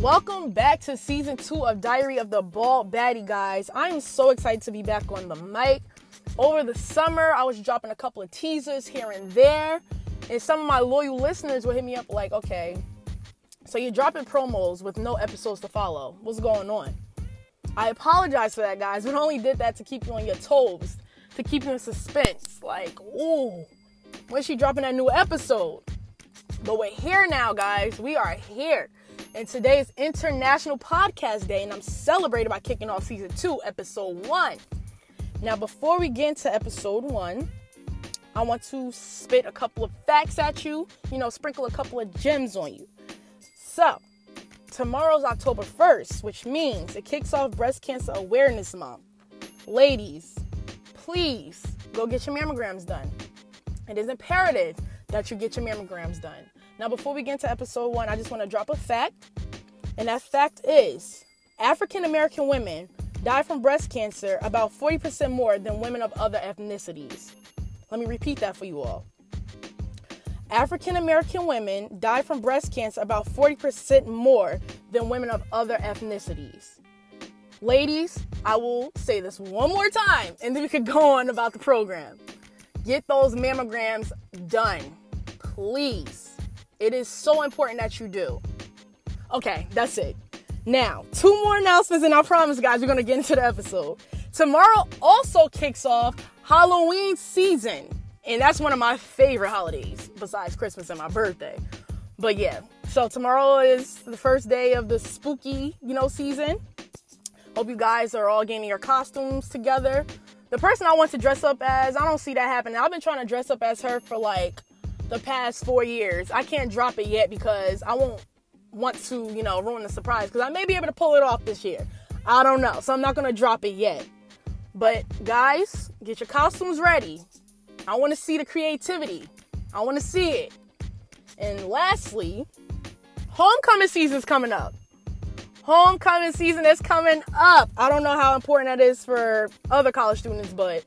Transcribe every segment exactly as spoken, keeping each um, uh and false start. Welcome back to season two of Diary of the Bald Baddie, guys. I'm so excited to be back on the mic. Over the summer, I was dropping a couple of teasers here and there, and some of my loyal listeners would hit me up like, okay, so you're dropping promos with no episodes to follow. What's going on? I apologize for that, guys. We only did that to keep you on your toes, to keep you in suspense. Like, ooh, when's she dropping that new episode? But we're here now, guys. We are here. And today is International Podcast Day, and I'm celebrating by kicking off Season two, Episode one. Now, before we get into Episode one, I want to spit a couple of facts at you, you know, sprinkle a couple of gems on you. So, tomorrow's October first, which means it kicks off Breast Cancer Awareness Month. Ladies, please go get your mammograms done. It is imperative that you get your mammograms done. Now, before we get into episode one, I just want to drop a fact. And that fact is, African-American women die from breast cancer about forty percent more than women of other ethnicities. Let me repeat that for you all. African-American women die from breast cancer about forty percent more than women of other ethnicities. Ladies, I will say this one more time, and then we could go on about the program. Get those mammograms done, please. It is so important that you do. Okay, that's it. Now, two more announcements, and I promise, guys, we're going to get into the episode. Tomorrow also kicks off Halloween season, and that's one of my favorite holidays, besides Christmas and my birthday. But yeah, so tomorrow is the first day of the spooky, you know, season. Hope you guys are all getting your costumes together. The person I want to dress up as, I don't see that happening. I've been trying to dress up as her for, like, the past four years. I can't drop it yet because I won't want to, you know, ruin the surprise, because I may be able to pull it off this year. I don't know. So I'm not going to drop it yet. But guys, get your costumes ready. I want to see the creativity. I want to see it. And lastly, homecoming season's coming up. Homecoming season is coming up. I don't know how important that is for other college students, but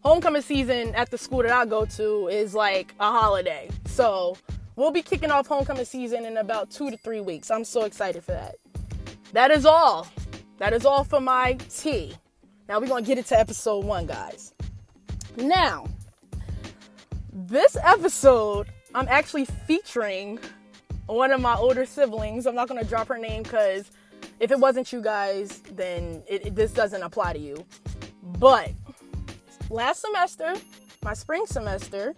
homecoming season at the school that I go to is like a holiday. So we'll be kicking off homecoming season in about two to three weeks. I'm so excited for that. That is all. That is all for my tea. Now we're going to get into episode one, guys. Now, this episode, I'm actually featuring one of my older siblings. I'm not going to drop her name because if it wasn't you guys, then it, it, this doesn't apply to you. But last semester, my spring semester,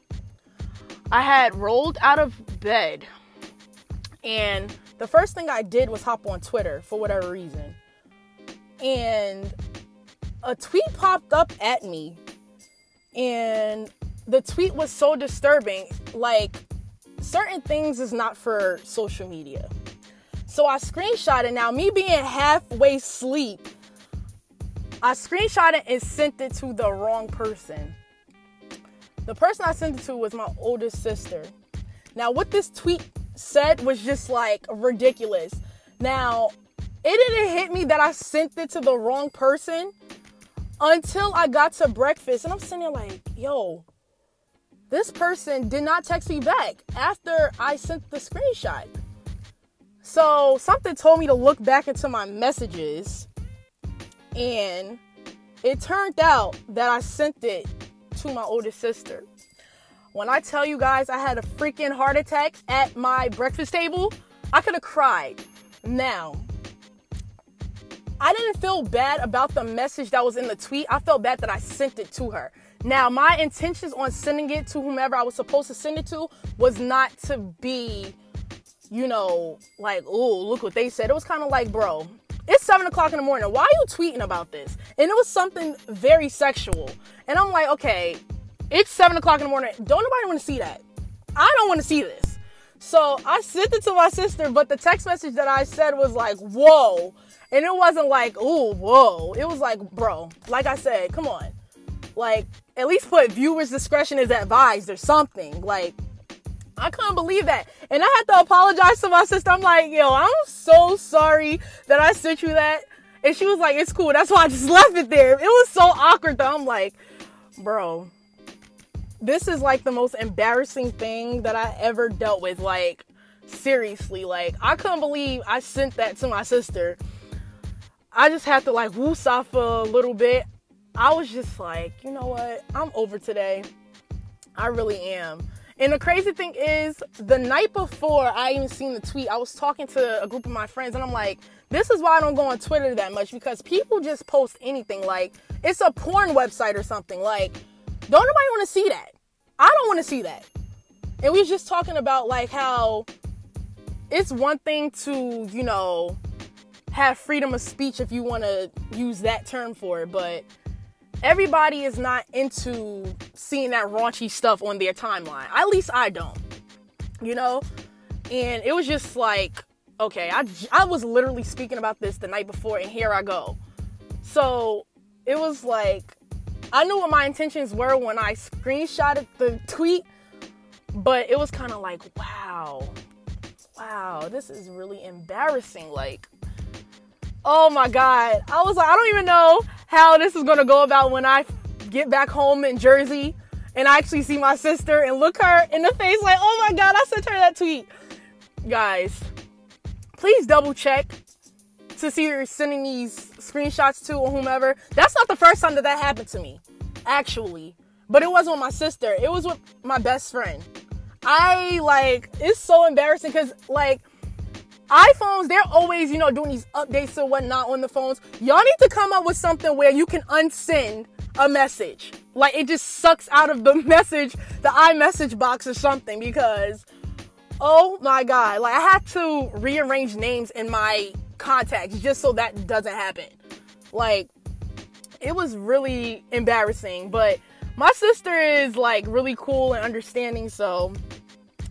I had rolled out of bed, and the first thing I did was hop on Twitter for whatever reason, and a tweet popped up at me, and the tweet was so disturbing. Like, certain things is not for social media. So I screenshot it. Now, me being halfway asleep, I screenshot it and sent it to the wrong person. The person I sent it to was my older sister. Now, what this tweet said was just, like, ridiculous. Now, it didn't hit me that I sent it to the wrong person until I got to breakfast. And I'm sitting there like, yo, this person did not text me back after I sent the screenshot. So something told me to look back into my messages. And it turned out that I sent it to my older sister. When I tell you guys I had a freaking heart attack at my breakfast table, I could have cried. Now, I didn't feel bad about the message that was in the tweet. I felt bad that I sent it to her. Now, my intentions on sending it to whomever I was supposed to send it to was not to be, you know, like, oh, look what they said. It was kind of like, bro, it's seven o'clock in the morning. Why are you tweeting about this? And it was something very sexual. And I'm like, okay, it's seven o'clock in the morning. Don't nobody want to see that. I don't want to see this. So I sent it to my sister, but the text message that I said was like, whoa. And it wasn't like, ooh, whoa. It was like, bro, like I said, come on. Like, at least put viewers' discretion is advised or something. Like, I couldn't believe that. And I had to apologize to my sister. I'm like, yo, I'm so sorry that I sent you that. And she was like, it's cool. That's why I just left it there. It was so awkward, though. I'm like, bro, this is like the most embarrassing thing that I ever dealt with. Like, Seriously, like, I couldn't believe I sent that to my sister. I just had to, like, woos off a little bit. I was just like, you know what? I'm over today. I really am. And the crazy thing is, the night before I even seen the tweet, I was talking to a group of my friends, and I'm like, this is why I don't go on Twitter that much, because people just post anything. Like, it's a porn website or something. Like, don't nobody want to see that. I don't want to see that. And we was just talking about, like, how it's one thing to, you know, have freedom of speech if you want to use that term for it, but everybody is not into seeing that raunchy stuff on their timeline. At least I don't, you know? And it was just like, okay, I, I was literally speaking about this the night before, and here I go. So it was like, I knew what my intentions were when I screenshotted the tweet, but it was kind of like, wow, wow, this is really embarrassing. Like, oh my God. I was like, I don't even know how this is going to go about when I get back home in Jersey and I actually see my sister and look her in the face like, oh my God, I sent her that tweet. Guys, please double check to see who you're sending these screenshots to or whomever. That's not the first time that that happened to me, actually. But it wasn't with my sister. It was with my best friend. I, like, it's so embarrassing because, like, iPhones, they're always, you know, doing these updates or whatnot on the phones. Y'all need to come up with something where you can unsend a message. Like, it just sucks out of the message, the iMessage box or something, because, oh my God. Like, I had to rearrange names in my contacts just so that doesn't happen. Like, it was really embarrassing, but my sister is, like, really cool and understanding, so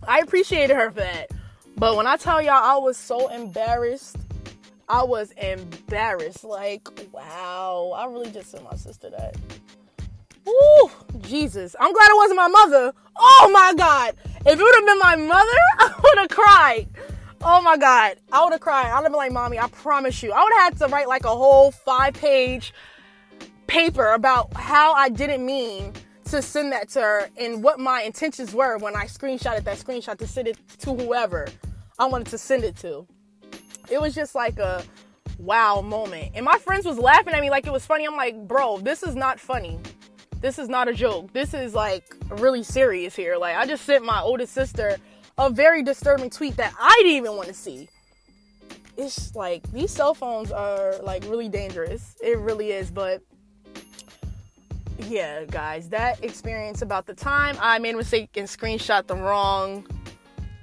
I appreciated her for that. But when I tell y'all, I was so embarrassed. I was embarrassed. Like, wow. I really just sent my sister that. Ooh, Jesus. I'm glad it wasn't my mother. Oh, my God. If it would have been my mother, I would have cried. Oh, my God. I would have cried. I would have been like, Mommy, I promise you. I would have had to write, like, a whole five-page paper about how I didn't mean to send that to her and what my intentions were when I screenshotted that screenshot to send it to whoever I wanted to send it to. It was just like a wow moment. And my friends was laughing at me like it was funny. I'm like, bro, this is not funny. This is not a joke. This is, like, really serious here. Like, I just sent my oldest sister a very disturbing tweet that I didn't even want to see. It's like, these cell phones are, like, really dangerous. It really is. But yeah, guys, that experience about the time I made a mistake and screenshot the wrong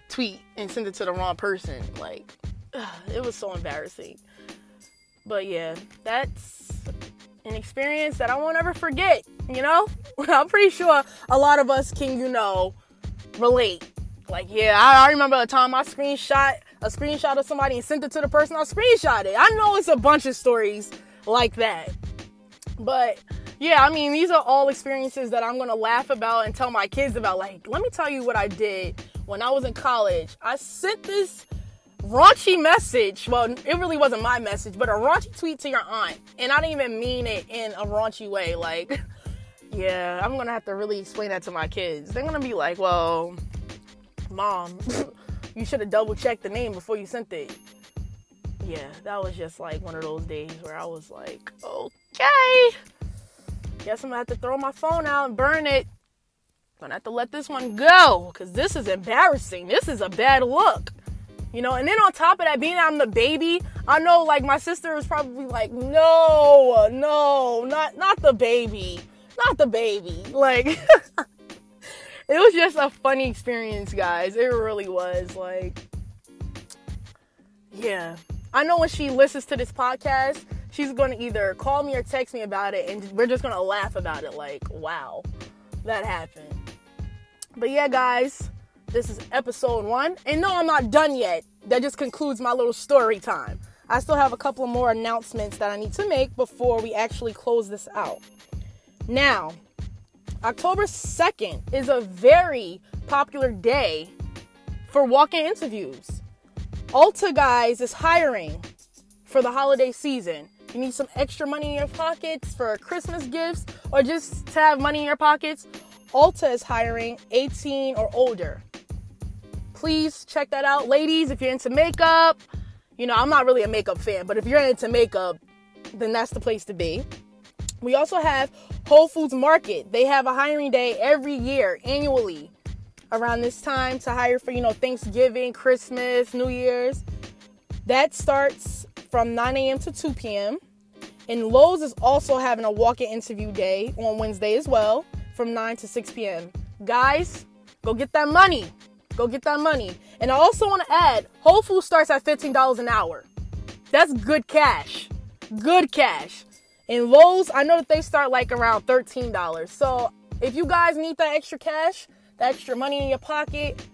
tweet and sent it to the wrong person, like, ugh, it was so embarrassing. But yeah, that's an experience that I won't ever forget, you know? I'm pretty sure a lot of us can, you know, relate. Like, yeah, I, I remember a time I screenshot a screenshot of somebody and sent it to the person I screenshotted. I know it's a bunch of stories like that. But yeah, I mean, these are all experiences that I'm going to laugh about and tell my kids about. Like, let me tell you what I did when I was in college. I sent this raunchy message. Well, it really wasn't my message, but a raunchy tweet to your aunt. And I didn't even mean it in a raunchy way. Like, yeah, I'm going to have to really explain that to my kids. They're going to be like, well, Mom, you should have double-checked the name before you sent it. Yeah, that was just, like, one of those days where I was like, okay, guess I'm gonna have to throw my phone out and burn it. I'm gonna have to let this one go, because this is embarrassing. This is a bad look, you know? And then on top of that, being I'm the baby, I know, like, my sister was probably like, no, no, not not the baby. Not the baby. Like, it was just a funny experience, guys. It really was. Like, yeah. I know when she listens to this podcast, she's going to either call me or text me about it, and we're just going to laugh about it. Like, wow, that happened. But yeah, guys, this is episode one. And no, I'm not done yet. That just concludes my little story time. I still have a couple of more announcements that I need to make before we actually close this out. Now, October second is a very popular day for walk-in interviews. Ulta, guys, is hiring for the holiday season. You need some extra money in your pockets for Christmas gifts or just to have money in your pockets? Ulta is hiring eighteen or older. please check that out. Ladies, if you're into makeup, you know, I'm not really a makeup fan, but if you're into makeup, then that's the place to be. We also have Whole Foods Market. They have a hiring day every year, annually, around this time to hire for, you know, Thanksgiving, Christmas, New Year's. That starts from nine a.m. to two p.m. And Lowe's is also having a walk-in interview day on Wednesday as well from nine to six p.m. Guys, go get that money. Go get that money. And I also want to add, Whole Foods starts at fifteen dollars an hour. That's good cash. Good cash. And Lowe's, I know that they start like around thirteen dollars. So if you guys need that extra cash, that extra money in your pocket,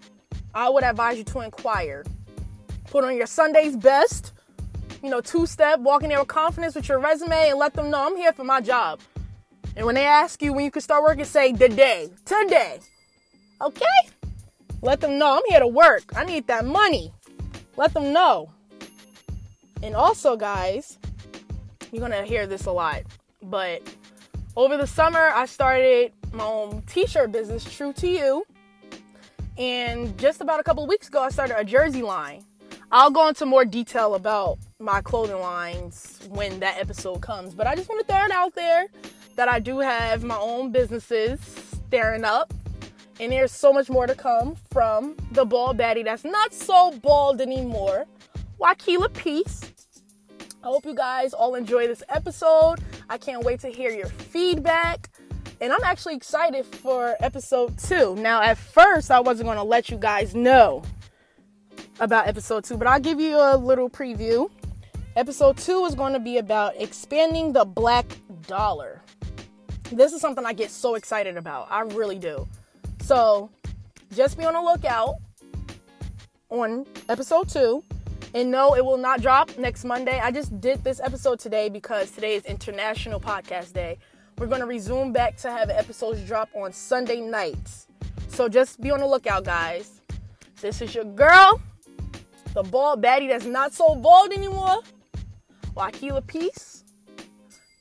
I would advise you to inquire. Put on your Sunday's best, you know, two-step, walk in there with confidence with your resume and let them know, I'm here for my job. And when they ask you when you can start working, say, today, today, okay? Let them know, I'm here to work. I need that money. Let them know. And also, guys, you're going to hear this a lot, but over the summer, I started my own t-shirt business, True to You. And just about a couple of weeks ago, I started a jersey line. I'll go into more detail about my clothing lines when that episode comes, but I just want to throw it out there that I do have my own businesses staring up, and there's so much more to come from the bald baddie that's not so bald anymore, Joaquila Peace. I hope you guys all enjoy this episode. I can't wait to hear your feedback, and I'm actually excited for episode two. Now, at first, I wasn't going to let you guys know about episode two, but I'll give you a little preview. Episode two is going to be about expanding the black dollar. This is something I get so excited about. I really do. So just be on the lookout on episode two. And no, it will not drop next Monday. I just did this episode today because today is International Podcast Day. We're going to resume back to have episodes drop on Sunday nights. So just be on the lookout, guys. This is your girl, the bald baddie that's not so bald anymore, Joaquila Peace.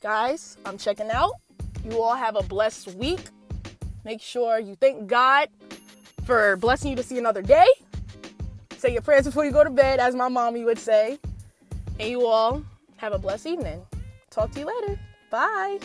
Guys, I'm checking out. You all have a blessed week. Make sure you thank God for blessing you to see another day. Say your prayers before you go to bed, as my mommy would say. And you all have a blessed evening. Talk to you later. Bye.